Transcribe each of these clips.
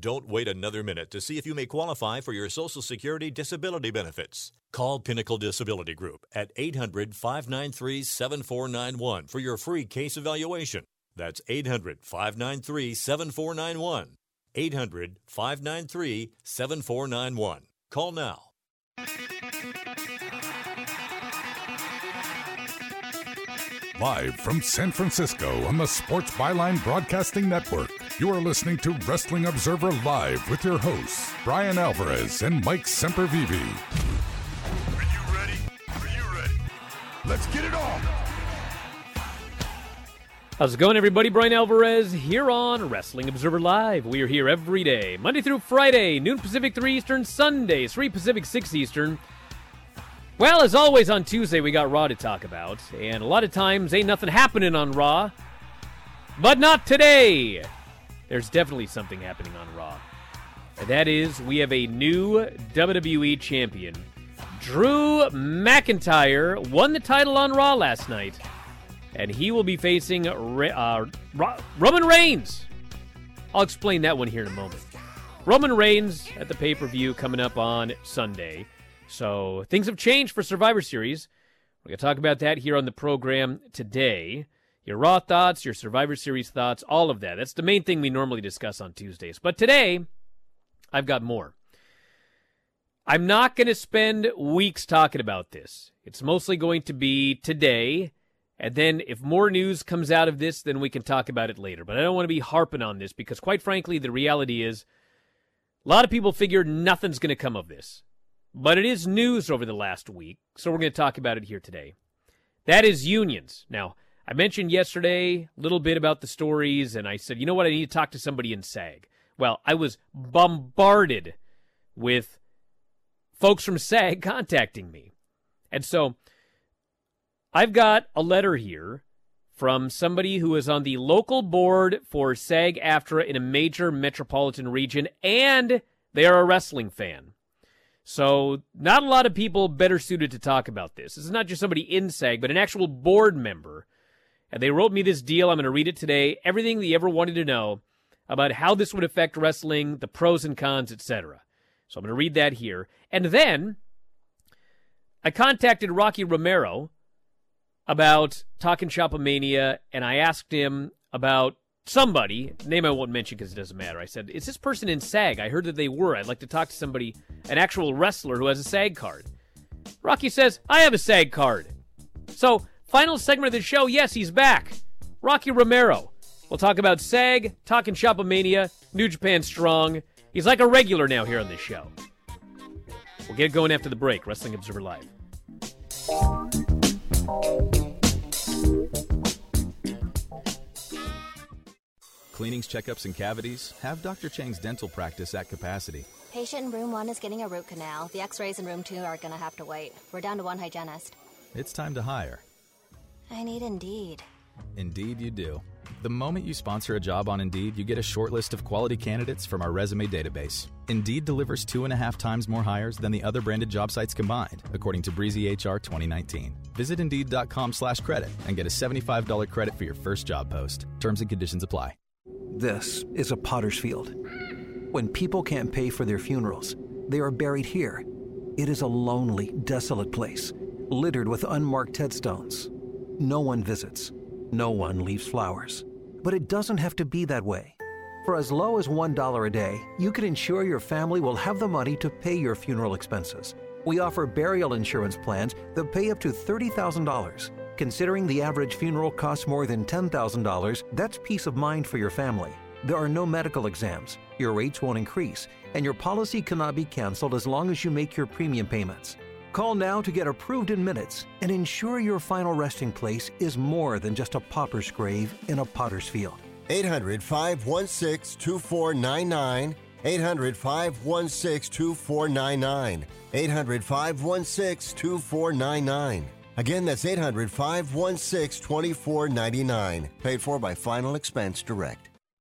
Don't wait another minute to see if you may qualify for your Social Security disability benefits. Call Pinnacle Disability Group at 800-593-7491 for your free case evaluation. That's 800-593-7491. 800-593-7491. Call now. Live from San Francisco on the Sports Byline Broadcasting Network, you are listening to Wrestling Observer Live with your hosts, Brian Alvarez and Mike Sempervivi. Are you ready? Are you ready? Let's get it on! How's it going, everybody? Brian Alvarez here on Wrestling Observer Live. We are here every day, Monday through Friday, noon Pacific, 3 Eastern, Sunday, 3 Pacific, 6 Eastern. Well, as always, on Tuesday, we got Raw to talk about, and a lot of times ain't nothing happening on Raw, but not today. There's definitely something happening on Raw, and that is we have a new WWE champion. Drew McIntyre won the title on Raw last night, and he will be facing Roman Reigns. I'll explain that one here in a moment. Roman Reigns at the pay-per-view coming up on Sunday. So things have changed for Survivor Series. We're going to talk about that here on the program today. Your Raw thoughts, your Survivor Series thoughts, all of that. That's the main thing we normally discuss on Tuesdays. But today, I've got more. I'm not going to spend weeks talking about this. It's mostly going to be today. And then if more news comes out of this, then we can talk about it later. But I don't want to be harping on this because, quite frankly, the reality is a lot of people figure nothing's going to come of this. But it is news over the last week, so we're going to talk about it here today. That is unions. Now, I mentioned yesterday a little bit about the stories, and I said, you know what, I need to talk to somebody in SAG. Well, I was bombarded with folks from SAG contacting me. And so I've got a letter here from somebody who is on the local board for SAG-AFTRA in a major metropolitan region, and they are a wrestling fan. So not a lot of people better suited to talk about this. This is not just somebody in SAG, but an actual board member. And they wrote me this deal. I'm going to read it today. Everything they ever wanted to know about how this would affect wrestling, the pros and cons, etc. So I'm going to read that here. And then I contacted Rocky Romero about Talkin' Shop A Mania, and I asked him about somebody, name I won't mention because it doesn't matter. I said, is this person in SAG? I heard that they were. I'd like to talk to somebody, an actual wrestler who has a SAG card. Rocky says, I have a SAG card. So, final segment of the show, yes, he's back. Rocky Romero. We'll talk about SAG, Talkin' Shop A Mania, New Japan Strong. He's like a regular now here on this show. We'll get going after the break. Wrestling Observer Live. Cleanings, checkups, and cavities? Have Dr. Chang's dental practice at capacity. Patient in room 1 is getting a root canal. The x-rays in room 2 are going to have to wait. We're down to one hygienist. It's time to hire. I need Indeed. Indeed you do. The moment you sponsor a job on Indeed, you get a short list of quality candidates from our resume database. Indeed delivers 2.5 times more hires than the other branded job sites combined, according to Breezy HR 2019. Visit Indeed.com/credit and get a $75 credit for your first job post. Terms and conditions apply. This is a potter's field. When people can't pay for their funerals, they are buried here. It is a lonely, desolate place, littered with unmarked headstones. No one visits. No one leaves flowers. But it doesn't have to be that way. For as low as $1 a day, you can ensure your family will have the money to pay your funeral expenses. We offer burial insurance plans that pay up to $30,000. Considering the average funeral costs more than $10,000, that's peace of mind for your family. There are no medical exams, your rates won't increase, and your policy cannot be canceled as long as you make your premium payments. Call now to get approved in minutes and ensure your final resting place is more than just a pauper's grave in a potter's field. 800-516-2499. 800-516-2499. 800-516-2499. Again, that's 800-516-2499. Paid for by Final Expense Direct.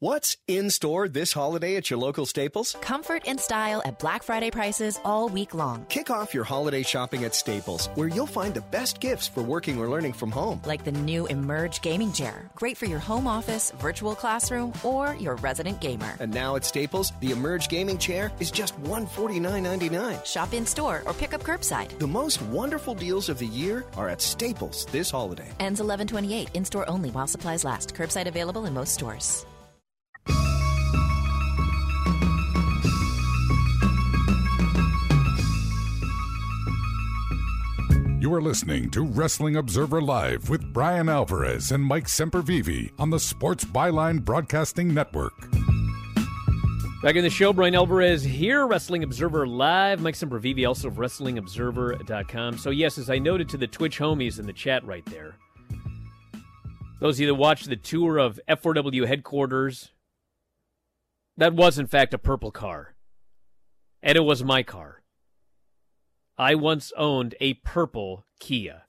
What's in store this holiday at your local Staples? Comfort and style at Black Friday prices all week long. Kick off your holiday shopping at Staples, where you'll find the best gifts for working or learning from home. Like the new Emerge gaming chair, great for your home office, virtual classroom, or your resident gamer. And now at Staples, the Emerge gaming chair is just $149.99. Shop in store or pick up curbside. The most wonderful deals of the year are at Staples this holiday. Ends 11/28, in-store only while supplies last. Curbside available in most stores. You are listening to Wrestling Observer Live with Brian Alvarez and Mike Sempervivi on the Sports Byline Broadcasting Network. Back in the show, Brian Alvarez here, Wrestling Observer Live. Mike Sempervivi, also of WrestlingObserver.com. So yes, as I noted to the Twitch homies in the chat right there, those of you that watched the tour of F4W headquarters, that was in fact a purple car. And it was my car. I once owned a purple Kia.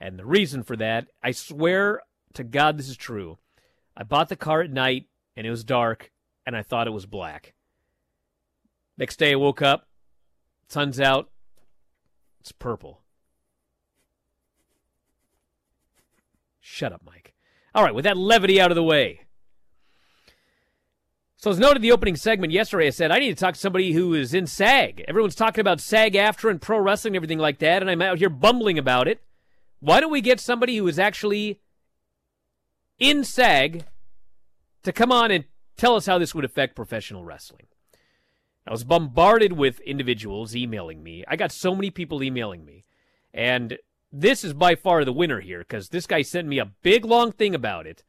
And the reason for that, I swear to God this is true. I bought the car at night, and it was dark, and I thought it was black. Next day I woke up, sun's out, it's purple. Shut up, Mike. All right, with that levity out of the way. So as noted in the opening segment yesterday, I said, I need to talk to somebody who is in SAG. Everyone's talking about SAG-AFTRA and pro wrestling and everything like that, and I'm out here bumbling about it. Why don't we get somebody who is actually in SAG to come on and tell us how this would affect professional wrestling? I was bombarded with individuals emailing me. I got so many people emailing me. And this is by far the winner here, because this guy sent me a big, long thing about it.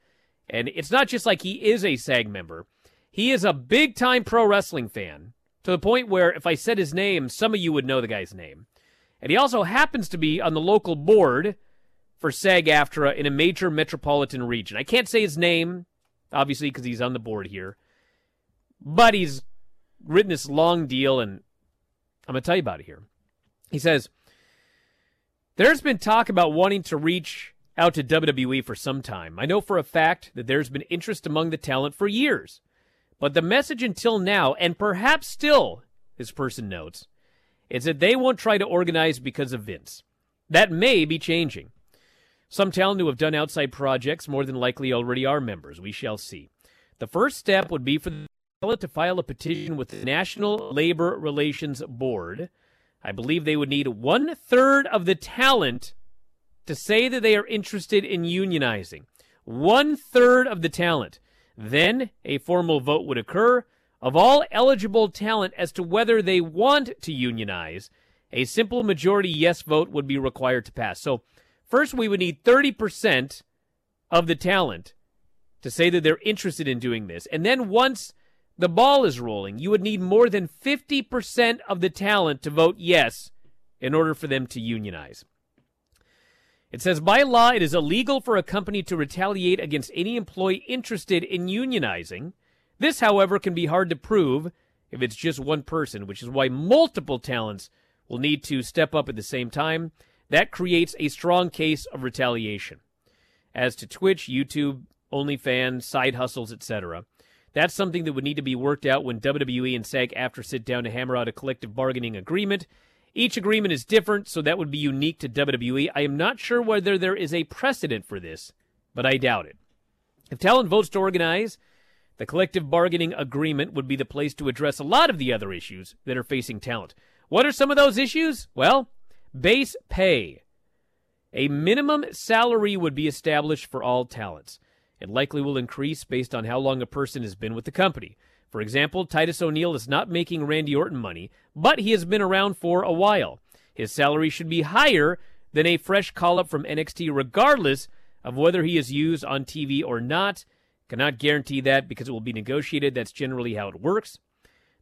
And it's not just like he is a SAG member. He is a big-time pro wrestling fan, to the point where if I said his name, some of you would know the guy's name. And he also happens to be on the local board for SAG-AFTRA in a major metropolitan region. I can't say his name, obviously, because he's on the board here. But he's written this long deal, and I'm going to tell you about it here. He says, there's been talk about wanting to reach out to WWE for some time. I know for a fact that there's been interest among the talent for years. But the message until now, and perhaps still, this person notes, is that they won't try to organize because of Vince. That may be changing. Some talent who have done outside projects more than likely already are members. We shall see. The first step would be for the talent to file a petition with the National Labor Relations Board. I believe they would need 1/3 of the talent to say that they are interested in unionizing. 1/3 of the talent. Then a formal vote would occur of all eligible talent as to whether they want to unionize. A simple majority yes vote would be required to pass. So first we would need 30% of the talent to say that they're interested in doing this. And then once the ball is rolling, you would need more than 50% of the talent to vote yes in order for them to unionize. It says, by law, it is illegal for a company to retaliate against any employee interested in unionizing. This, however, can be hard to prove if it's just one person, which is why multiple talents will need to step up at the same time. That creates a strong case of retaliation. As to Twitch, YouTube, OnlyFans, side hustles, etc., that's something that would need to be worked out when WWE and SAG-AFTRA sit down to hammer out a collective bargaining agreement. Each agreement is different, so that would be unique to WWE. I am not sure whether there is a precedent for this, but I doubt it. If talent votes to organize, the collective bargaining agreement would be the place to address a lot of the other issues that are facing talent. What are some of those issues? Well, base pay. A minimum salary would be established for all talents. It likely will increase based on how long a person has been with the company. For example, Titus O'Neil is not making Randy Orton money, but he has been around for a while. His salary should be higher than a fresh call-up from NXT, regardless of whether he is used on TV or not. Cannot guarantee that because it will be negotiated. That's generally how it works.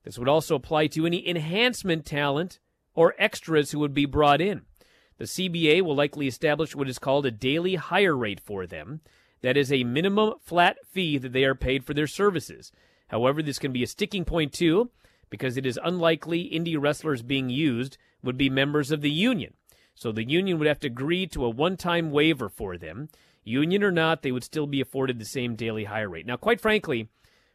This would also apply to any enhancement talent or extras who would be brought in. The CBA will likely establish what is called a daily hire rate for them. That is a minimum flat fee that they are paid for their services. However, this can be a sticking point, too, because it is unlikely indie wrestlers being used would be members of the union. So the union would have to agree to a one-time waiver for them. Union or not, they would still be afforded the same daily hire rate. Now, quite frankly,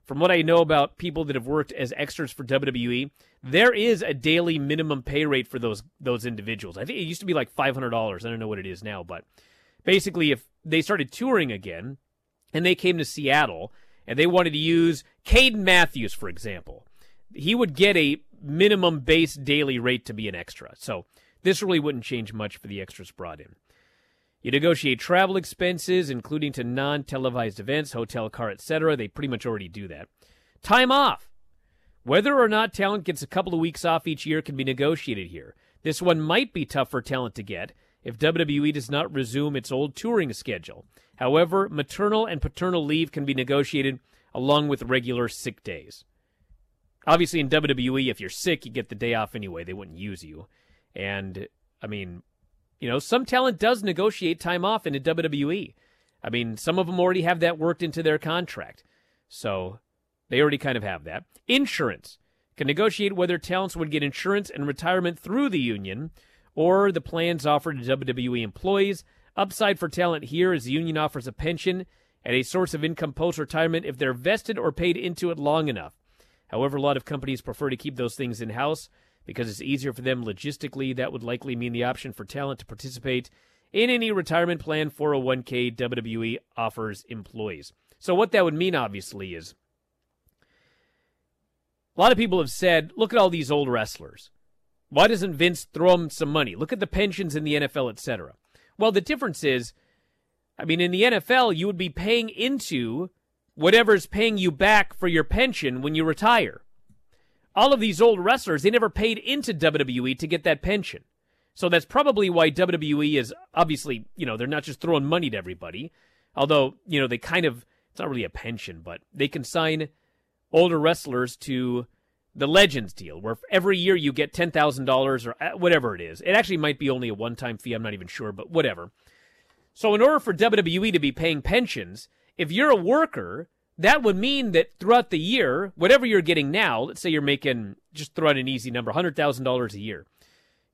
from what I know about people that have worked as extras for WWE, there is a daily minimum pay rate for those individuals. I think it used to be like $500. I don't know what it is now, but basically if they started touring again and they came to Seattle and they wanted to use Caden Matthews, for example, he would get a minimum base daily rate to be an extra. So this really wouldn't change much for the extras brought in. You negotiate travel expenses, including to non-televised events, hotel, car, etc. They pretty much already do that. Time off. Whether or not talent gets a couple of weeks off each year can be negotiated here. This one might be tough for talent to get if WWE does not resume its old touring schedule. However, maternal and paternal leave can be negotiated along with regular sick days. Obviously, in WWE, if you're sick, you get the day off anyway. They wouldn't use you. And, I mean, you know, some talent does negotiate time off into WWE. I mean, some of them already have that worked into their contract. So they already kind of have that. Insurance. Can negotiate whether talents would get insurance and retirement through the union or the plans offered to WWE employees. Upside for talent here is the union offers a pension and a source of income post-retirement if they're vested or paid into it long enough. However, a lot of companies prefer to keep those things in-house, because it's easier for them logistically. That would likely mean the option for talent to participate in any retirement plan 401k WWE offers employees. So what that would mean, obviously, is a lot of people have said, look at all these old wrestlers. Why doesn't Vince throw them some money? Look at the pensions in the NFL, etc. Well, the difference is, I mean, in the NFL, you would be paying into whatever's paying you back for your pension when you retire. All of these old wrestlers, they never paid into WWE to get that pension. So that's probably why WWE is obviously, you know, they're not just throwing money to everybody. Although, you know, they kind of, it's not really a pension, but they consign older wrestlers to the Legends deal, where every year you get $10,000 or whatever it is. It actually might be only a one-time fee. I'm not even sure, but whatever. So in order for WWE to be paying pensions, if you're a worker, that would mean that throughout the year, whatever you're getting now, let's say you're making, just throw out an easy number, $100,000 a year.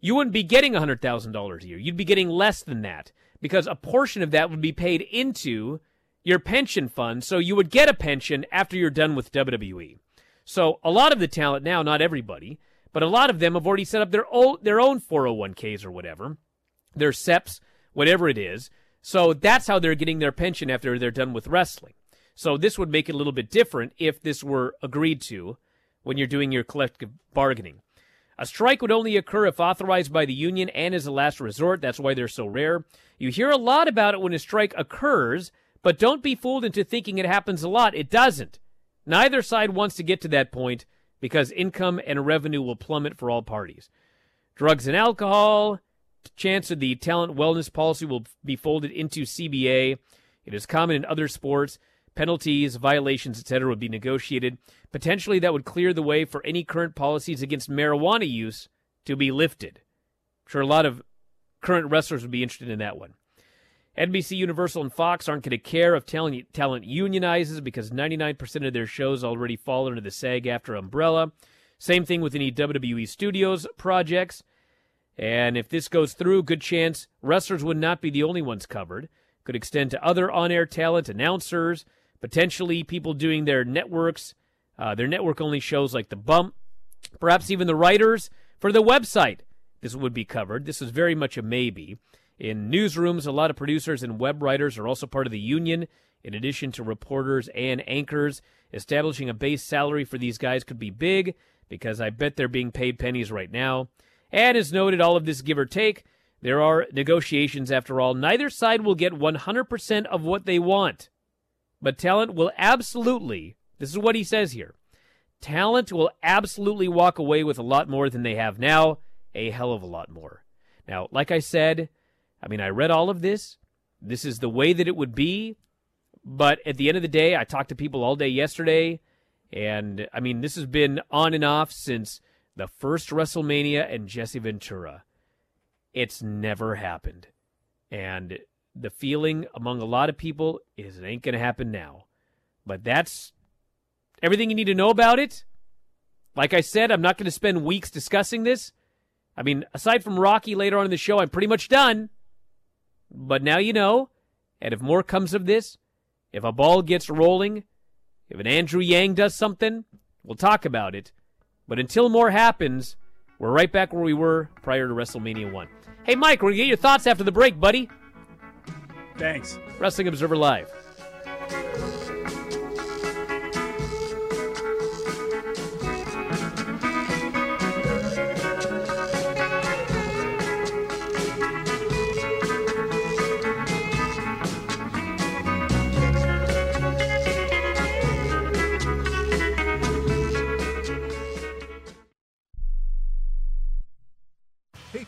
You wouldn't be getting $100,000 a year. You'd be getting less than that because a portion of that would be paid into your pension fund, so you would get a pension after you're done with WWE. So a lot of the talent now, not everybody, but a lot of them have already set up their own 401ks or whatever, their SEPs, whatever it is. So that's how they're getting their pension after they're done with wrestling. So this would make it a little bit different if this were agreed to when you're doing your collective bargaining. A strike would only occur if authorized by the union and as a last resort. That's why they're so rare. You hear a lot about it when a strike occurs, but don't be fooled into thinking it happens a lot. It doesn't. Neither side wants to get to that point because income and revenue will plummet for all parties. Drugs and alcohol. Chance of the talent wellness policy will be folded into CBA. It is common in other sports. Penalties, violations, etc. would be negotiated. Potentially, that would clear the way for any current policies against marijuana use to be lifted. I'm sure a lot of current wrestlers would be interested in that one. NBC, Universal, and Fox aren't going to care if talent unionizes because 99% of their shows already fall under the SAG-AFTRA umbrella. Same thing with any WWE Studios projects. And if this goes through, good chance wrestlers would not be the only ones covered. Could extend to other on-air talent, announcers, potentially people doing their networks, their network-only shows like The Bump, perhaps even the writers for the website. This would be covered. This is very much a maybe. In newsrooms, a lot of producers and web writers are also part of the union, in addition to reporters and anchors. Establishing a base salary for these guys could be big, because I bet they're being paid pennies right now. And as noted, all of this give or take, there are negotiations after all. Neither side will get 100% of what they want. But talent will absolutely, this is what he says here, talent will absolutely walk away with a lot more than they have now, a hell of a lot more. Now, like I said, I mean, I read all of this. This is the way that it would be. But at the end of the day, I talked to people all day yesterday. And, I mean, this has been on and off since the first WrestleMania and Jesse Ventura. It's never happened. And the feeling among a lot of people is it ain't going to happen now. But that's everything you need to know about it. Like I said, I'm not going to spend weeks discussing this. I mean, aside from Rocky later on in the show, I'm pretty much done. But now you know. And if more comes of this, if a ball gets rolling, if an Andrew Yang does something, we'll talk about it. But until more happens, we're right back where we were prior to WrestleMania 1. Hey, Mike, we're going to get your thoughts after the break, buddy. Thanks. Wrestling Observer Live.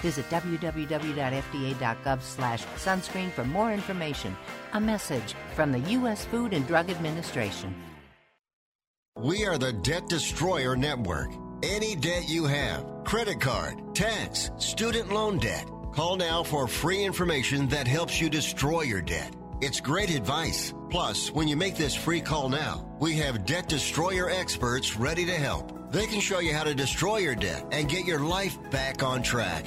Visit www.fda.gov/sunscreen for more information. A message from the U.S. Food and Drug Administration. We are the Debt Destroyer Network. Any debt you have, credit card, tax, student loan debt, call now for free information that helps you destroy your debt. It's great advice. Plus, when you make this free call now, we have Debt Destroyer experts ready to help. They can show you how to destroy your debt and get your life back on track.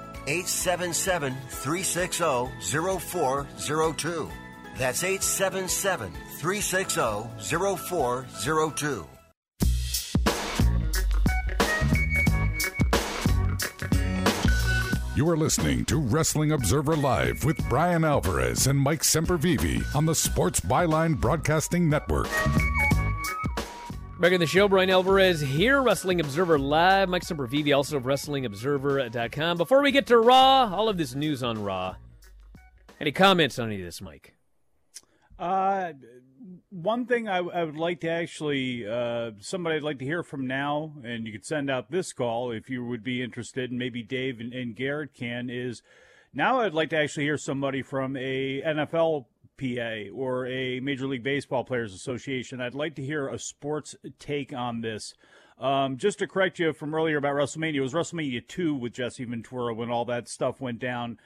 877-360-0402. That's 877 360-0402. You are listening to Wrestling Observer Live with Brian Alvarez and Mike Sempervivi on the Sports Byline Broadcasting Network. Back in the show, Brian Alvarez here, Wrestling Observer Live. Mike Sempervivi, also of WrestlingObserver.com. Before we get to Raw, all of this news on Raw. Any comments on any of this, Mike? One thing I would like to actually, somebody I'd like to hear from now, and you could send out this call if you would be interested, and maybe Dave and Garrett can, is now I'd like to actually hear somebody from a NFL PA or a Major League Baseball Players Association. I'd like to hear a sports take on this. Just to correct you from earlier about WrestleMania, it was WrestleMania 2 with Jesse Ventura when all that stuff went down.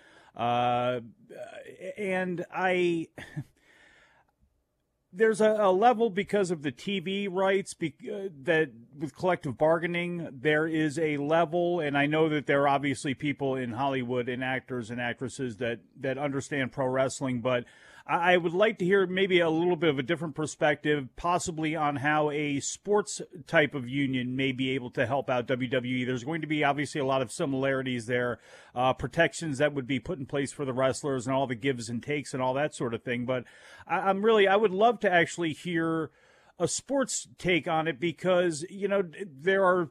There's a level because of the TV rights that with collective bargaining, there is a level, and I know that there are obviously people in Hollywood and actors and actresses that understand pro wrestling, but I would like to hear maybe a little bit of a different perspective, possibly on how a sports type of union may be able to help out WWE. There's going to be obviously a lot of similarities there, protections that would be put in place for the wrestlers and all the gives and takes and all that sort of thing. But I would love to actually hear a sports take on it because, you know, there are,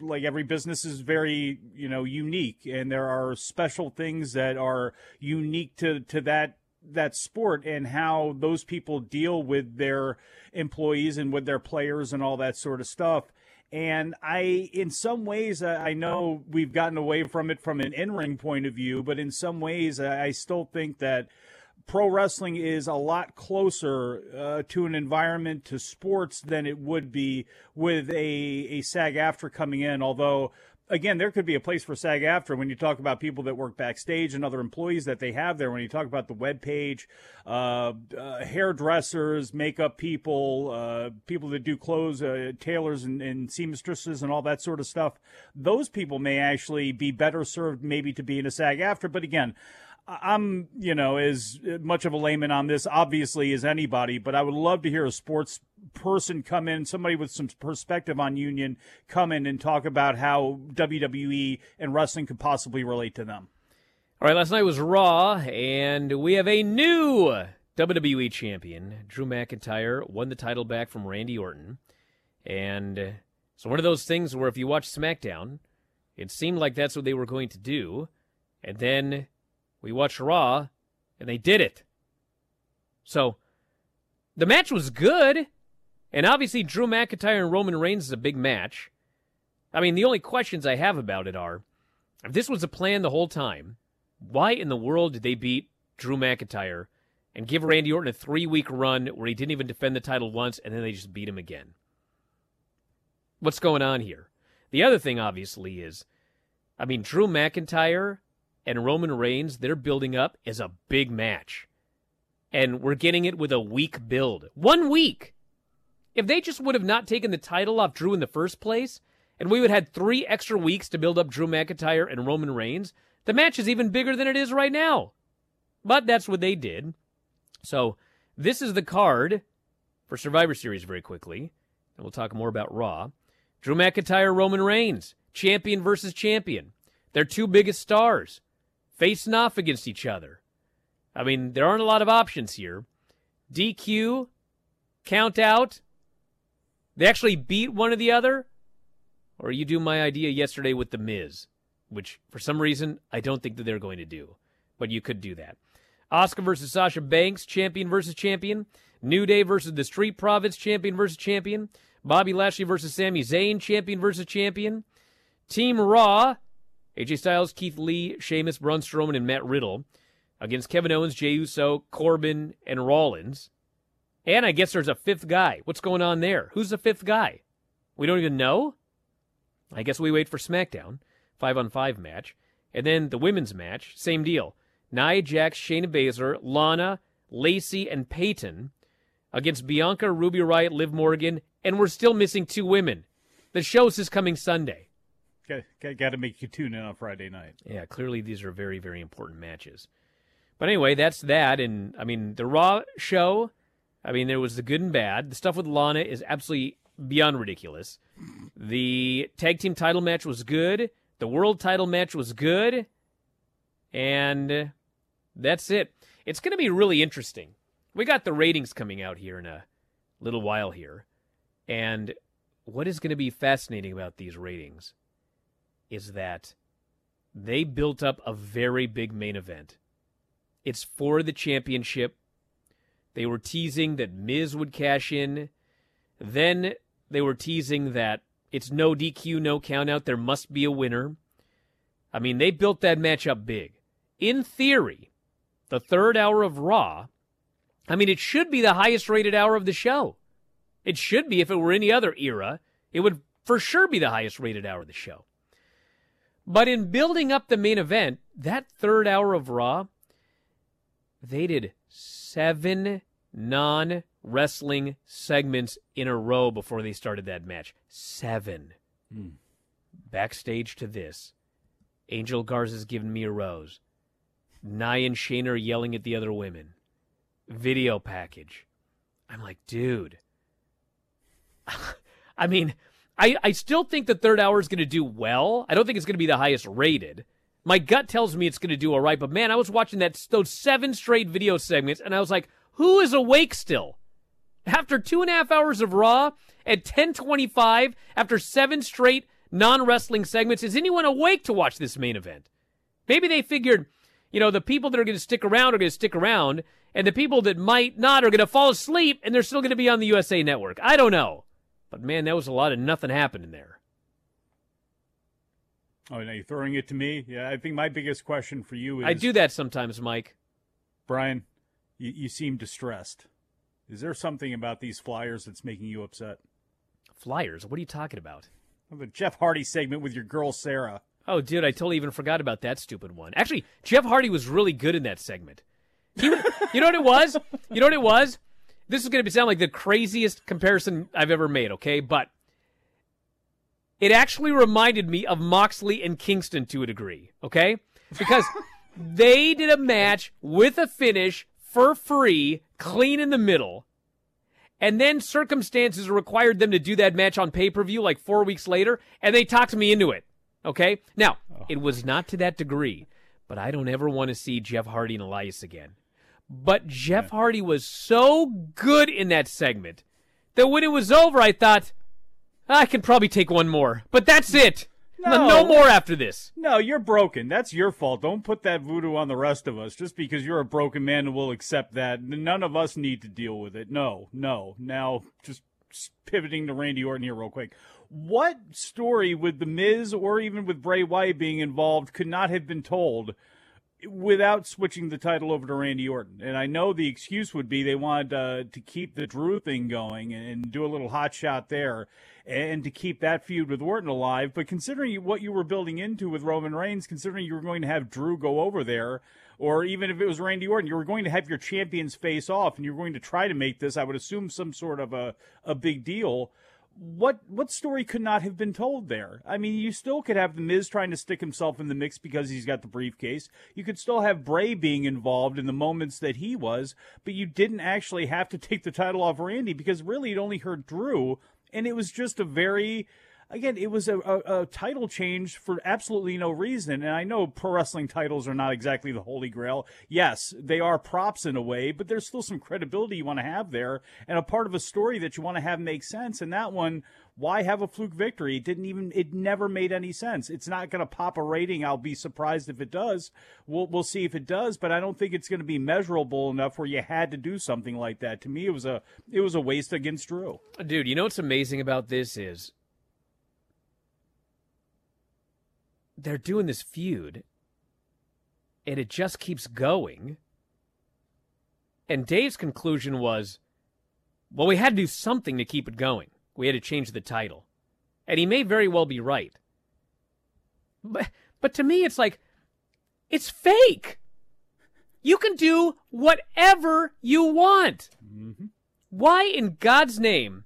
like, every business is very, you know, unique, and there are special things that are unique to that sport and how those people deal with their employees and with their players and all that sort of stuff. And in some ways, I know we've gotten away from it from an in-ring point of view, but in some ways, I still think that pro wrestling is a lot closer to an environment, to sports, than it would be with a SAG-AFTRA coming in, although again, there could be a place for SAG-AFTRA when you talk about people that work backstage and other employees that they have there. When you talk about the webpage, hairdressers, makeup people, people that do clothes, tailors and seamstresses and all that sort of stuff, those people may actually be better served maybe to be in a SAG-AFTRA. But again, I'm, you know, as much of a layman on this, obviously, as anybody, but I would love to hear a sports person come in, somebody with some perspective on union come in and talk about how WWE and wrestling could possibly relate to them. All right, last night was Raw, and we have a new WWE champion. Drew McIntyre won the title back from Randy Orton. And so one of those things where if you watch SmackDown, it seemed like that's what they were going to do, and then we watched Raw, and they did it. So, the match was good. And obviously, Drew McIntyre and Roman Reigns is a big match. I mean, the only questions I have about it are, if this was a plan the whole time, why in the world did they beat Drew McIntyre and give Randy Orton a 3-week run where he didn't even defend the title once, and then they just beat him again? What's going on here? The other thing, obviously, is, I mean, Drew McIntyre and Roman Reigns, they're building up as a big match. And we're getting it with a weak build. 1 week! If they just would have not taken the title off Drew in the first place, and we would have had 3 extra weeks to build up Drew McIntyre and Roman Reigns, the match is even bigger than it is right now. But that's what they did. So this is the card for Survivor Series very quickly. And we'll talk more about Raw. Drew McIntyre, Roman Reigns. Champion versus champion. Their two biggest stars facing off against each other. I mean, there aren't a lot of options here. DQ, count out. They actually beat one or the other. Or you do my idea yesterday with The Miz, which for some reason I don't think that they're going to do. But you could do that. Oscar versus Sasha Banks, champion versus champion. New Day versus the Street Profits, champion versus champion. Bobby Lashley versus Sami Zayn, champion versus champion. Team Raw, AJ Styles, Keith Lee, Sheamus, Braun Strowman, and Matt Riddle against Kevin Owens, Jey Uso, Corbin, and Rollins. And I guess there's a 5th guy. What's going on there? Who's the 5th guy? We don't even know. I guess we wait for SmackDown, 5-on-5 match. And then the women's match, same deal. Nia Jax, Shayna Baszler, Lana, Lacey, and Peyton against Bianca, Ruby Riott, Liv Morgan, and we're still missing 2 women. The show's this coming Sunday. Got to make you tune in on Friday night. Yeah, clearly these are very, very important matches. But anyway, that's that. And, I mean, the Raw show, I mean, there was the good and bad. The stuff with Lana is absolutely beyond ridiculous. The tag team title match was good. The world title match was good. And that's it. It's going to be really interesting. We got the ratings coming out here in a little while here. And what is going to be fascinating about these ratings is that they built up a very big main event. It's for the championship. They were teasing that Miz would cash in. Then they were teasing that it's no DQ, no countout. There must be a winner. I mean, they built that match up big. In theory, the third hour of Raw, I mean, it should be the highest rated hour of the show. It should be. If it were any other era, it would for sure be the highest rated hour of the show. But in building up the main event, that third hour of Raw, they did 7 non-wrestling segments in a row before they started that match. 7. Backstage to this, Angel Garza's giving me a rose. Nia and Shayna are yelling at the other women. Video package. I'm like, dude. I mean, I still think the third hour is going to do well. I don't think it's going to be the highest rated. My gut tells me it's going to do all right, but man, I was watching those 7 straight video segments, and I was like, who is awake still? After 2.5 hours of Raw at 10:25, after 7 straight non-wrestling segments, is anyone awake to watch this main event? Maybe they figured, you know, the people that are going to stick around are going to stick around, and the people that might not are going to fall asleep, and they're still going to be on the USA Network. I don't know. But man, that was a lot of nothing happening there. Oh, now you're throwing it to me? Yeah, I think my biggest question for you is... I do that sometimes, Mike. Brian, you seem distressed. Is there something about these flyers that's making you upset? Flyers? What are you talking about? The Jeff Hardy segment with your girl, Sarah. Oh, dude, I totally even forgot about that stupid one. Actually, Jeff Hardy was really good in that segment. You know what it was? You know what it was? This is going to sound like the craziest comparison I've ever made, okay? But... it actually reminded me of Moxley and Kingston to a degree, okay? Because they did a match with a finish for free, clean in the middle, and then circumstances required them to do that match on pay-per-view like 4 weeks later, and they talked me into it, okay? Now, it was not to that degree, but I don't ever want to see Jeff Hardy and Elias again. But Jeff Hardy was so good in that segment that when it was over, I thought... I can probably take one more, but that's it. No more after this. No, you're broken. That's your fault. Don't put that voodoo on the rest of us just because you're a broken man and will accept that. None of us need to deal with it. No. Now, just pivoting to Randy Orton here real quick. What story with The Miz or even with Bray Wyatt being involved could not have been told without switching the title over to Randy Orton? And I know the excuse would be they wanted to keep the Drew thing going and do a little hot shot there and to keep that feud with Orton alive. But considering what you were building into with Roman Reigns, considering you were going to have Drew go over there, or even if it was Randy Orton, you were going to have your champions face off and you were going to try to make this, I would assume, some sort of a big deal. What story could not have been told there? I mean, you still could have The Miz trying to stick himself in the mix because he's got the briefcase. You could still have Bray being involved in the moments that he was, but you didn't actually have to take the title off Randy because really it only hurt Drew, and it was just a very... Again, it was a title change for absolutely no reason, and I know pro wrestling titles are not exactly the holy grail. Yes, they are props in a way, but there's still some credibility you want to have there and a part of a story that you want to have make sense, and that one, why have a fluke victory? It never made any sense. It's not going to pop a rating. I'll be surprised if it does. We'll see if it does, but I don't think it's going to be measurable enough where you had to do something like that. To me, it was a waste against Drew. Dude, you know what's amazing about this is, they're doing this feud, and it just keeps going. And Dave's conclusion was, well, we had to do something to keep it going. We had to change the title. And he may very well be right. But to me, it's like, it's fake. You can do whatever you want. Mm-hmm. Why in God's name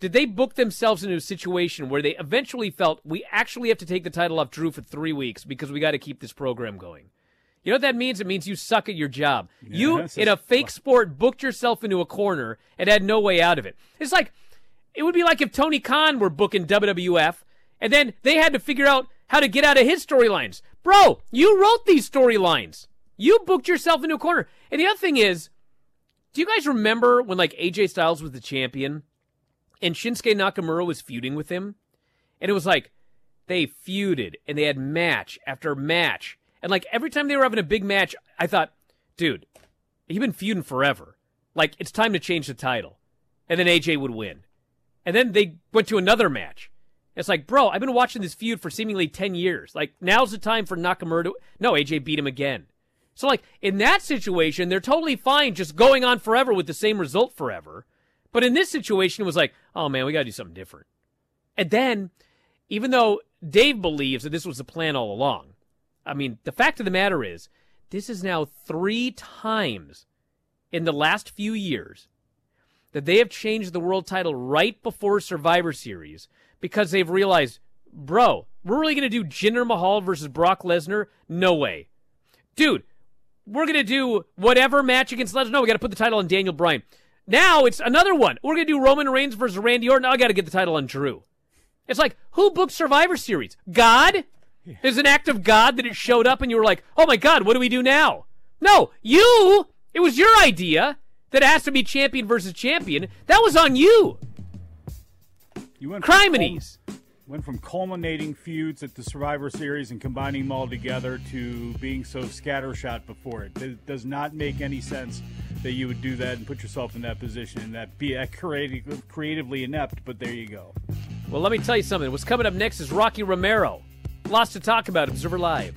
did they book themselves into a situation where they eventually felt we actually have to take the title off Drew for 3 weeks because we got to keep this program going? You know what that means? It means you suck at your job. Yeah, you, in a fake sport, booked yourself into a corner and had no way out of it. It's like, it would be like if Tony Khan were booking WWF, and then they had to figure out how to get out of his storylines. Bro, you wrote these storylines. You booked yourself into a corner. And the other thing is, do you guys remember when, like, AJ Styles was the champion and Shinsuke Nakamura was feuding with him? And it was like, they feuded, and they had match after match. And, like, every time they were having a big match, I thought, dude, you've been feuding forever. Like, it's time to change the title. And then AJ would win. And then they went to another match. It's like, bro, I've been watching this feud for seemingly 10 years. Like, now's the time for Nakamura to... No, AJ beat him again. So, like, in that situation, they're totally fine just going on forever with the same result forever. But in this situation, it was like, oh, man, we got to do something different. And then, even though Dave believes that this was the plan all along, I mean, the fact of the matter is, this is now 3 times in the last few years that they have changed the world title right before Survivor Series because they've realized, bro, we're really going to do Jinder Mahal versus Brock Lesnar? No way. Dude, we're going to do whatever match against Lesnar? No, we got to put the title on Daniel Bryan. Now it's another one. We're going to do Roman Reigns versus Randy Orton. Now I got to get the title on Drew. It's like, who booked Survivor Series? God? There's an act of God that it showed up and you were like, oh my God, what do we do now? No, you, it was your idea that it has to be champion versus champion. That was on you. You went from culminating feuds at the Survivor Series and combining them all together to being so scattershot before it. It does not make any sense that you would do that and put yourself in that position and that be creatively inept, but there you go. Well, let me tell you something. What's coming up next is Rocky Romero. Lots to talk about. Observer Live.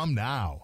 now.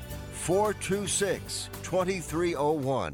426-2301.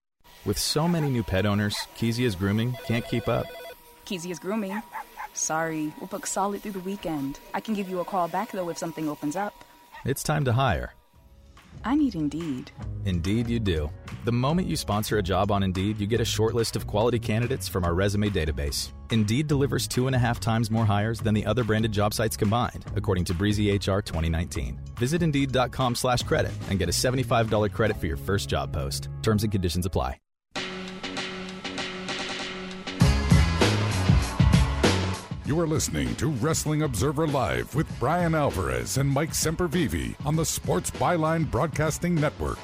With so many new pet owners, Kezia's Grooming can't keep up. Kezia's Grooming? Sorry, we're booked solid through the weekend. I can give you a call back, though, if something opens up. It's time to hire. I need Indeed. Indeed you do. The moment you sponsor a job on Indeed, you get a short list of quality candidates from our resume database. Indeed delivers 2.5 times more hires than the other branded job sites combined, according to Breezy HR 2019. Visit Indeed.com/credit and get a $75 credit for your first job post. Terms and conditions apply. You are listening to Wrestling Observer Live with Brian Alvarez and Mike Sempervivi on the Sports Byline Broadcasting Network.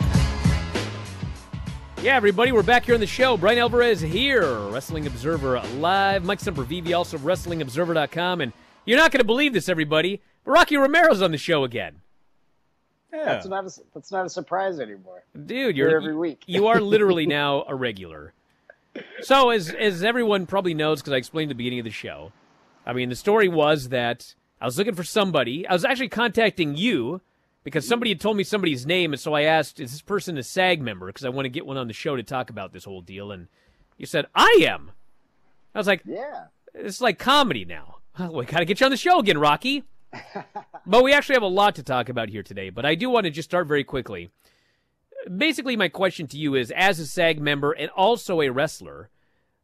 Yeah, everybody, we're back here on the show. Brian Alvarez here, Wrestling Observer Live. Mike Sempervivi, also WrestlingObserver.com. And you're not going to believe this, everybody, but Rocky Romero's on the show again. Yeah. That's not a surprise anymore. Dude, you're every week. You are literally now a regular. So as everyone probably knows, because I explained at the beginning of the show, I mean, the story was that I was looking for somebody. I was actually contacting you because somebody had told me somebody's name, and so I asked, is this person a SAG member? Because I want to get one on the show to talk about this whole deal. And you said, I am. I was like, yeah, it's like comedy now. We got to get you on the show again, Rocky. But we actually have a lot to talk about here today. But I do want to just start very quickly. Basically, my question to you is, as a SAG member and also a wrestler,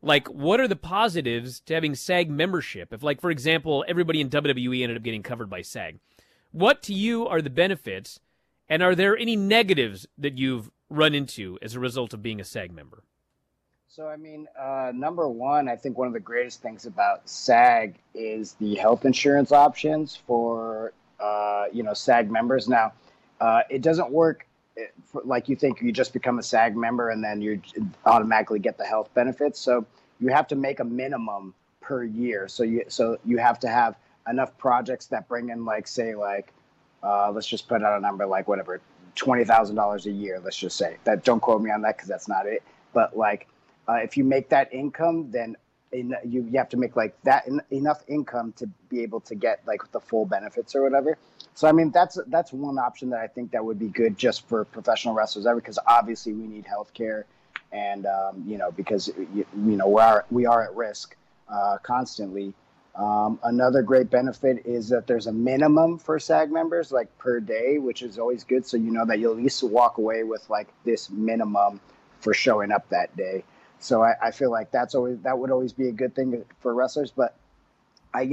like, what are the positives to having SAG membership? If, like, for example, everybody in WWE ended up getting covered by SAG, what to you are the benefits, and are there any negatives that you've run into as a result of being a SAG member? So, I mean, number one, I think one of the greatest things about SAG is the health insurance options for, SAG members. Now, it doesn't work like you think. You just become a SAG member and then you automatically get the health benefits. So you have to make a minimum per year. So you have to have enough projects that bring in, like, say, like, let's just put out a number, like, whatever, $20,000 a year, let's just say. That, don't quote me on that because that's not it. But, like, if you make that income, then you have to make, like, that enough income to be able to get, like, the full benefits or whatever. So, I mean, that's one option that I think that would be good just for professional wrestlers, because obviously we need healthcare, and because we are at risk constantly. Another great benefit is that there's a minimum for SAG members, like, per day, which is always good. So you know that you'll at least walk away with, like, this minimum for showing up that day. So I feel like that would always be a good thing for wrestlers. But I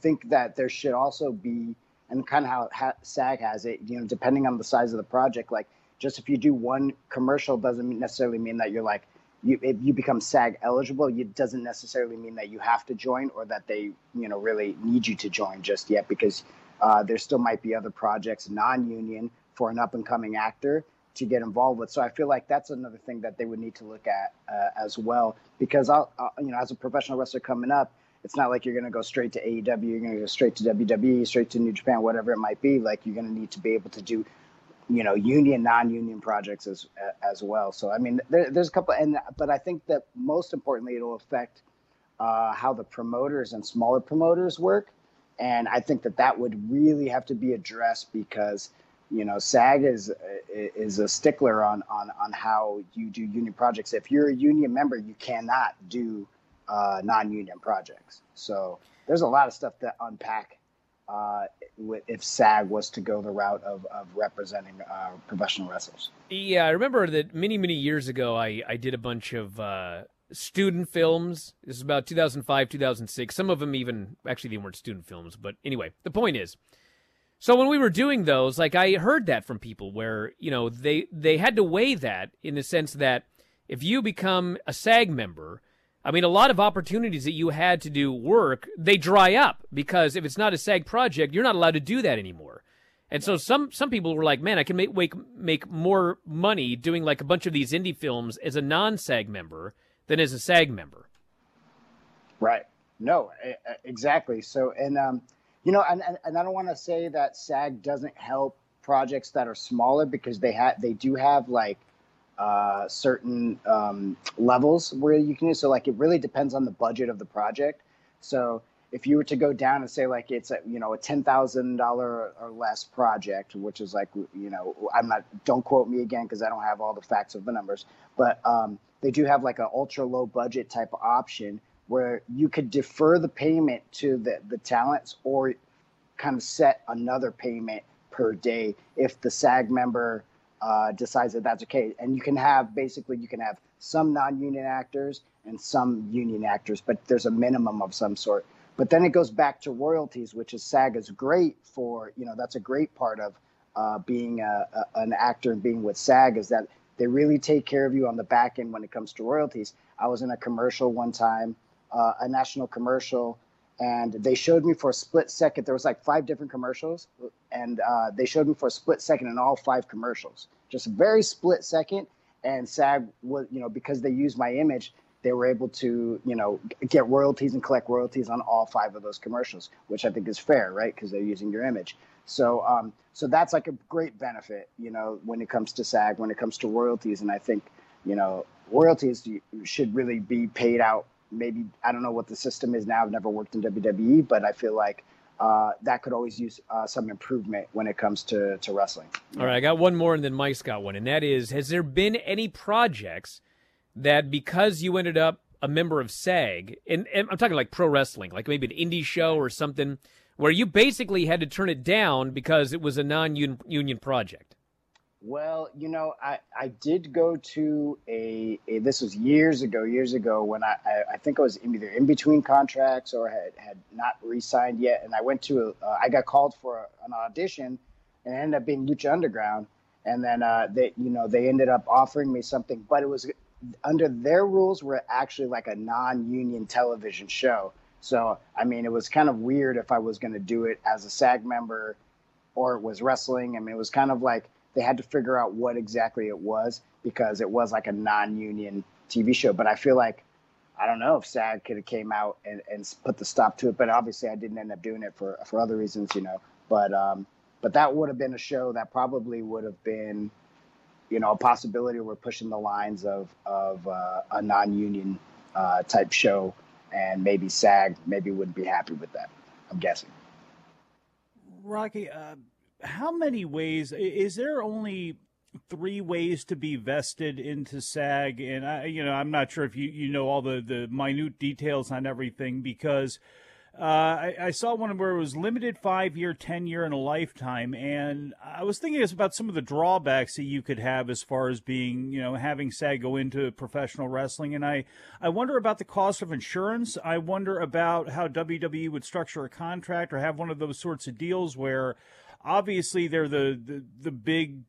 think that there should also be, and kind of how SAG has it, depending on the size of the project, like, just if you do one commercial doesn't necessarily mean that you're, like, if you become SAG eligible. It doesn't necessarily mean that you have to join or that they, really need you to join just yet, because there still might be other projects, non-union, for an up-and-coming actor to get involved with. So I feel like that's another thing that they would need to look at as well, because I'll as a professional wrestler coming up, it's not like you're going to go straight to AEW, you're going to go straight to WWE, straight to New Japan, whatever it might be. Like, you're going to need to be able to do, union, non-union projects as well. So, I mean, there's a couple, but I think that most importantly, it'll affect how the promoters and smaller promoters work. And I think that would really have to be addressed, because, SAG is a stickler on how you do union projects. If you're a union member, you cannot do non-union projects. So there's a lot of stuff to unpack if SAG was to go the route of representing professional wrestlers. Yeah, I remember that many, many years ago, I did a bunch of student films. This is about 2005, 2006. Some of them they weren't student films. But anyway, the point is, so when we were doing those, like, I heard that from people where, they had to weigh that in the sense that if you become a SAG member, I mean, a lot of opportunities that you had to do work, they dry up, because if it's not a SAG project, you're not allowed to do that anymore. And so some people were like, man, I can make more money doing, like, a bunch of these indie films as a non-SAG member than as a SAG member. Right. No, exactly. So, and, and I don't want to say that SAG doesn't help projects that are smaller, because they do have like, certain levels where you can use. So, like, it really depends on the budget of the project. So if you were to go down and say, like, it's a, a $10,000 or less project, which is, like, don't quote me again, because I don't have all the facts of the numbers, but they do have, like, an ultra low budget type of option where you could defer the payment to the talents, or kind of set another payment per day if the SAG member decides that that's okay. And you can have, basically, you can have some non-union actors and some union actors, but there's a minimum of some sort. But then it goes back to royalties, which is SAG is great for, you know, that's a great part of being an actor and being with SAG, is that they really take care of you on the back end when it comes to royalties. I was in a commercial one time, a national commercial, and they showed me for a split second. There was like 5 different commercials, and they showed me for a split second in all 5 commercials. Just a very split second, and SAG, you know, because they used my image, they were able to, you know, get royalties and collect royalties on all 5 of those commercials, which I think is fair, right? Because they're using your image. So so that's like a great benefit, you know, when it comes to SAG, when it comes to royalties. And I think, you know, royalties should really be paid out. Maybe, I don't know what the system is now. I've never worked in WWE, but I feel like that could always use some improvement when it comes to wrestling. All right, I got one more and then Mike's got one. And that is, has there been any projects that because you ended up a member of SAG, and I'm talking like pro wrestling, like maybe an indie show or something, where you basically had to turn it down because it was a non-union project? Well, you know, I did go to a this was years ago when I think I was either in between contracts or had not re-signed yet. And I went to, I got called for an audition, and it ended up being Lucha Underground. And then they, you know, they ended up offering me something, but it was under their rules were actually like a non-union television show. So, I mean, it was kind of weird if I was going to do it as a SAG member or it was wrestling. I mean, it was kind of like they had to figure out what exactly it was, because it was like a non-union TV show. But I feel like, I don't know if SAG could have came out and put the stop to it. But obviously I didn't end up doing it for other reasons, you know. But that would have been a show that probably would have been, you know, a possibility. We're pushing the lines of a non-union type show. And maybe SAG wouldn't be happy with that, I'm guessing. Rocky, how many ways, is there only 3 ways to be vested into SAG? And, I'm not sure if you know all the minute details on everything, because I saw one where it was limited 5-year, 10-year, and a lifetime. And I was thinking about some of the drawbacks that you could have as far as being, you know, having SAG go into professional wrestling. And I wonder about the cost of insurance. I wonder about how WWE would structure a contract or have one of those sorts of deals where obviously they're the big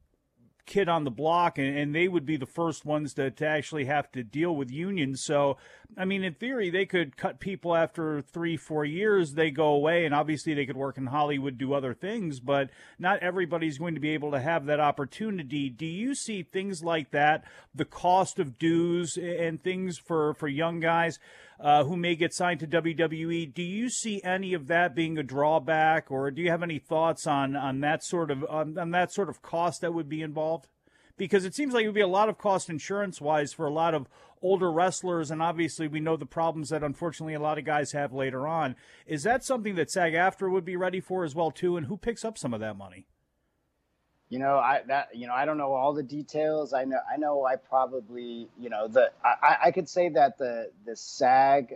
kid on the block, and they would be the first ones to actually have to deal with unions. So, I mean, in theory, they could cut people after 3-4 years. They go away, and obviously they could work in Hollywood, do other things, but not everybody's going to be able to have that opportunity. Do you see things like that, the cost of dues and things for young guys who may get signed to WWE? Do you see any of that being a drawback, or do you have any thoughts on that sort of on that sort of cost that would be involved? Because it seems like it would be a lot of cost insurance-wise for a lot of older wrestlers, and obviously we know the problems that unfortunately a lot of guys have later on. Is that something that SAG-AFTRA would be ready for as well too, and who picks up some of that money? You know, I don't know all the details. I know. I probably, you know, I could say that the SAG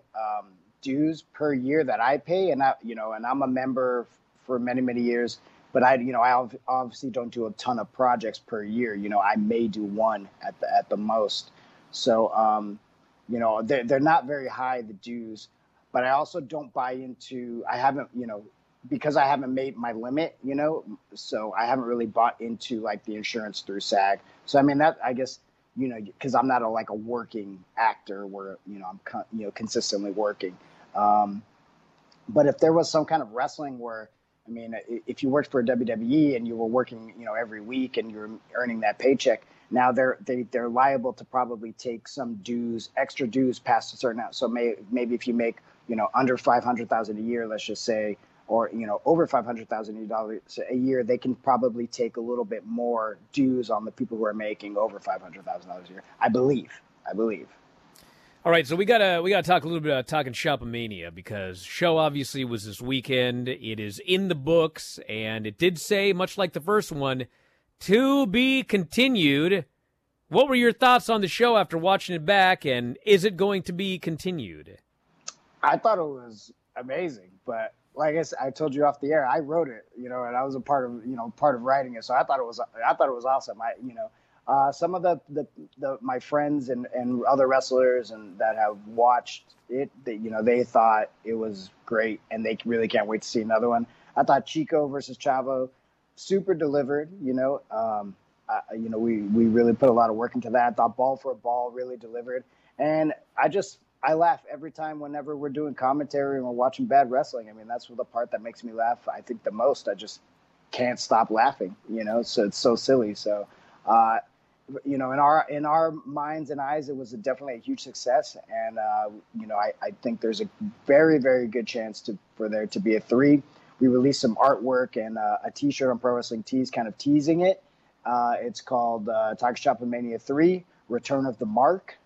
dues per year that I pay, and I'm a member for many years. But I obviously don't do a ton of projects per year. You know, I may do one at the most. So, you know, they're not very high, the dues. But I also don't buy into. I haven't, you know, because I haven't made my limit, you know, so I haven't really bought into like the insurance through SAG. So, I mean, that, I guess, you know, because I'm not a working actor where, you know, I'm consistently working. But if there was some kind of wrestling where, I mean, if you worked for WWE and you were working, you know, every week and you were earning that paycheck, now they're liable to probably take some dues, extra dues past a certain amount. So maybe if you make, you know, under $500,000 a year, let's just say, or, you know, over $500,000 a year, they can probably take a little bit more dues on the people who are making over $500,000 a year. I believe. All right, so we gotta talk a little bit about Talkin' Shop A Mania, because show obviously was this weekend. It is in the books, and it did say, much like the first one, to be continued. What were your thoughts on the show after watching it back, and is it going to be continued? I thought it was amazing, but like I told you off the air, I wrote it, you know, and I was a part of writing it. So I thought it was awesome. Some of the my friends and other wrestlers and that have watched it, they thought it was great and they really can't wait to see another one. I thought Chico versus Chavo super delivered, we really put a lot of work into that. I thought Ball for a Ball really delivered. And I laugh every time whenever we're doing commentary and we're watching bad wrestling. I mean, that's the part that makes me laugh, I think, the most. I just can't stop laughing, so it's so silly. So, in our minds and eyes, it was definitely a huge success. And, I think there's a very, very good chance for there to be a 3. We released some artwork and a T-shirt on Pro Wrestling Tees kind of teasing it. It's called Talkin' Shop A Mania 3, Return of the Mark.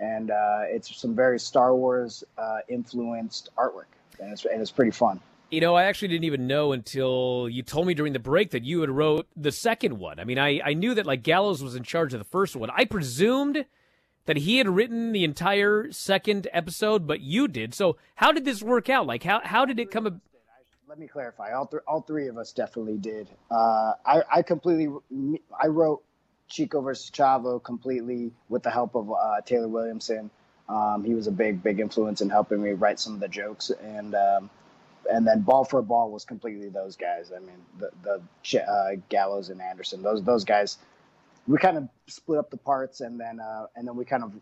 And it's some very Star Wars influenced artwork. And it's pretty fun. I actually didn't even know until you told me during the break that you had wrote the second one. I mean, I knew that Gallows was in charge of the first one. I presumed that he had written the entire second episode, but you did. So how did this work out? How did it come about? Let me clarify. All three of us definitely did. I wrote Chico versus Chavo completely with the help of Taylor Williamson. He was a big, big influence in helping me write some of the jokes. And then Ball for a Ball was completely those guys. I mean, the Gallows and Anderson, those guys. We kind of split up the parts, and then we kind of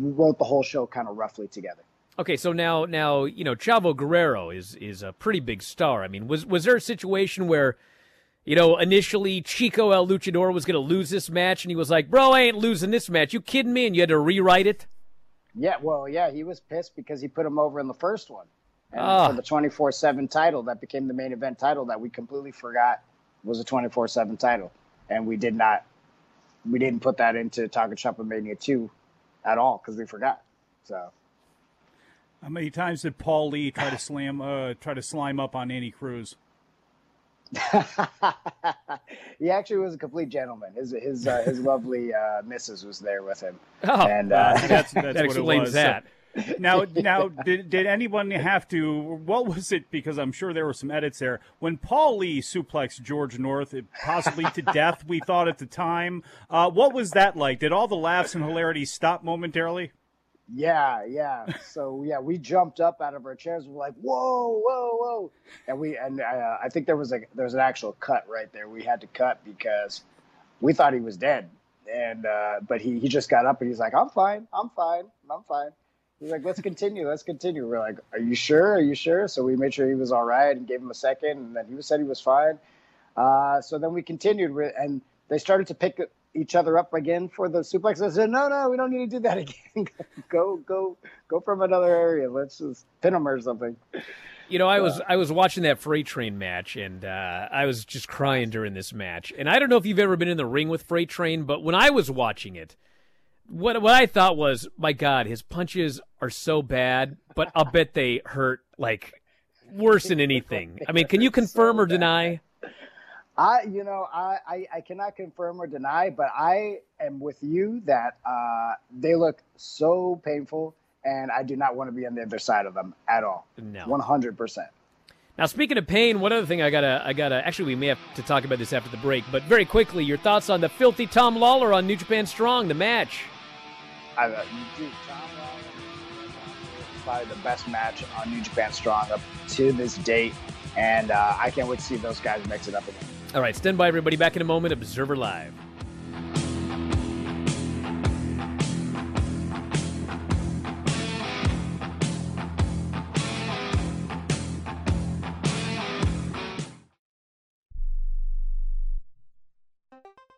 wrote the whole show kind of roughly together. Okay, so now Chavo Guerrero is a pretty big star. I mean, was there a situation where, initially Chico El Luchador was going to lose this match, and he was like, "Bro, I ain't losing this match. You kidding me?" And you had to rewrite it. Yeah, well, yeah, he was pissed because he put him over in the first one. And for the 24/7 title that became the main event title that we completely forgot was a 24/7 title, and we didn't put that into Talkin' Shop A Mania 2 at all because we forgot. So, how many times did Paul Lee try to slime up on Andy Cruz? He actually was a complete gentleman. His lovely missus was there with him, and that's that explains what it was. That. Now, did anyone have to? What was it? Because I'm sure there were some edits there. When Paul Lee suplexed George North, possibly to death, we thought at the time. What was that like? Did all the laughs and hilarity stop momentarily? Yeah. So yeah, we jumped up out of our chairs. We're like, whoa, whoa, whoa! And I think there was an actual cut right there. We had to cut because we thought he was dead, but he just got up and he's like, I'm fine. He's like, let's continue. We're like, are you sure? So we made sure he was all right and gave him a second, and then he said he was fine. So then we continued, and they started to pick each other up again for the suplex. I said, no, we don't need to do that again. go from another area. Let's just pin him or something. I was watching that Freight Train match, and I was just crying during this match. And I don't know if you've ever been in the ring with Freight Train, but when I was watching it, What I thought was, my God, his punches are so bad, but I'll bet they hurt like worse than anything. I mean, can you confirm or deny? I cannot confirm or deny, but I am with you that they look so painful, and I do not want to be on the other side of them at all. No, 100%. Now, speaking of pain, one other thing I gotta. Actually, we may have to talk about this after the break. But very quickly, your thoughts on the Filthy Tom Lawler on New Japan Strong, the match. Dude, Tom Lawler is probably the best match on New Japan Strong up to this date, and I can't wait to see those guys mix it up again. All right, stand by, everybody. Back in a moment. Observer Live.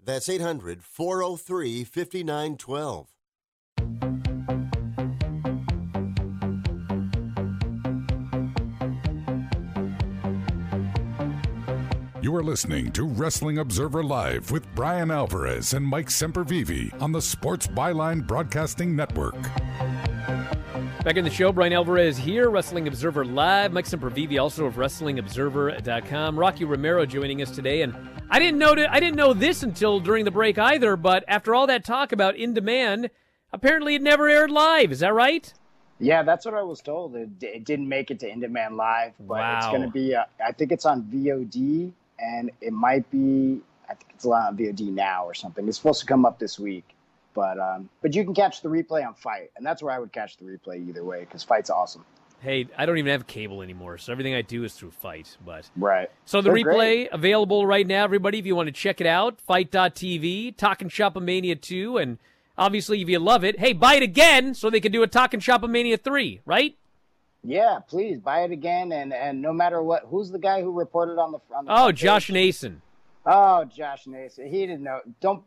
That's 800-403-5912. You are listening to Wrestling Observer Live with Brian Alvarez and Mike Sempervivi on the Sports Byline Broadcasting Network. Back in the show, Brian Alvarez here, Wrestling Observer Live. Mike Sempervivi, also of WrestlingObserver.com. Rocky Romero joining us today, and I didn't know this until during the break either, but after all that talk about In Demand, apparently it never aired live. Is that right? Yeah, that's what I was told. It didn't make it to In Demand Live, but wow. It's going to be, I think it's on VOD, and it might be, I think it's on VOD now or something. It's supposed to come up this week. But you can catch the replay on Fight, and that's where I would catch the replay either way, because Fight's awesome. Hey, I don't even have cable anymore, so everything I do is through Fight. But right. So the replay available right now, everybody, if you want to check it out, Fight.tv, Talkin' Shop A Mania 2, and obviously if you love it, hey, buy it again so they can do a Talkin' Shop A Mania 3, right? Yeah, please, buy it again, and no matter what, who's the guy who reported on the front? Oh, Josh Nason. Oh, Josh Nason. He didn't know. Don't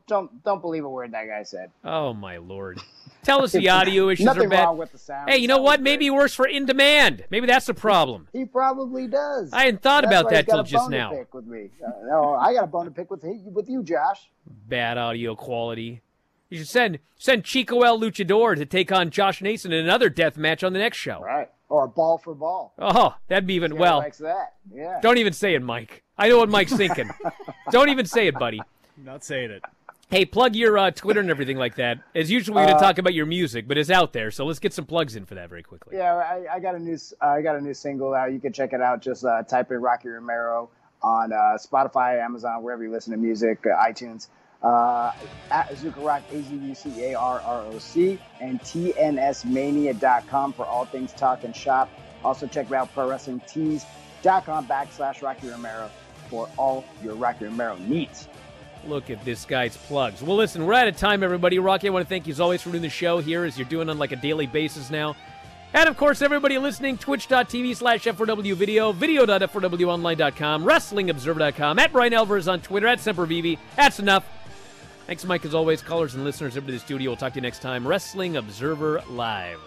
believe a word that guy said. Oh, my Lord. Tell us the audio issues are bad. Nothing wrong with the sound. Hey, you know what? Maybe it works for In Demand. Maybe that's the problem. He probably does. I hadn't thought about that till just now. That's why he's got a bone to pick with me. No, I got a bone to pick with you, Josh. Bad audio quality. You should send Chico El Luchador to take on Josh Nason in another death match on the next show. Right. Or ball for ball. Oh, that'd be even, well. Likes that. Yeah. Don't even say it, Mike. I know what Mike's thinking. Don't even say it, buddy. Not saying it. Hey, plug your Twitter and everything like that. As usual, we're going to talk about your music, but it's out there, so let's get some plugs in for that very quickly. Yeah, I got a new single out. You can check it out. Just type in Rocky Romero on Spotify, Amazon, wherever you listen to music, iTunes. At Azuka Rock, AZUCARROC, and TNSmania.com for all things Talk and Shop. Also check out ProWrestlingTees.com/ Rocky Romero for all your Rocky Romero needs. Look at this guy's plugs. Well, listen, we're out of time, everybody. Rocky, I want to thank you as always for doing the show here as you're doing on like a daily basis now. And, of course, everybody listening, twitch.tv/F4W video, video.f4wonline.com, WrestlingObserver.com, at Brian Alvarez on Twitter, at Sempervivi. That's enough. Thanks, Mike, as always. Callers and listeners, everybody in the studio. We'll talk to you next time. Wrestling Observer Live.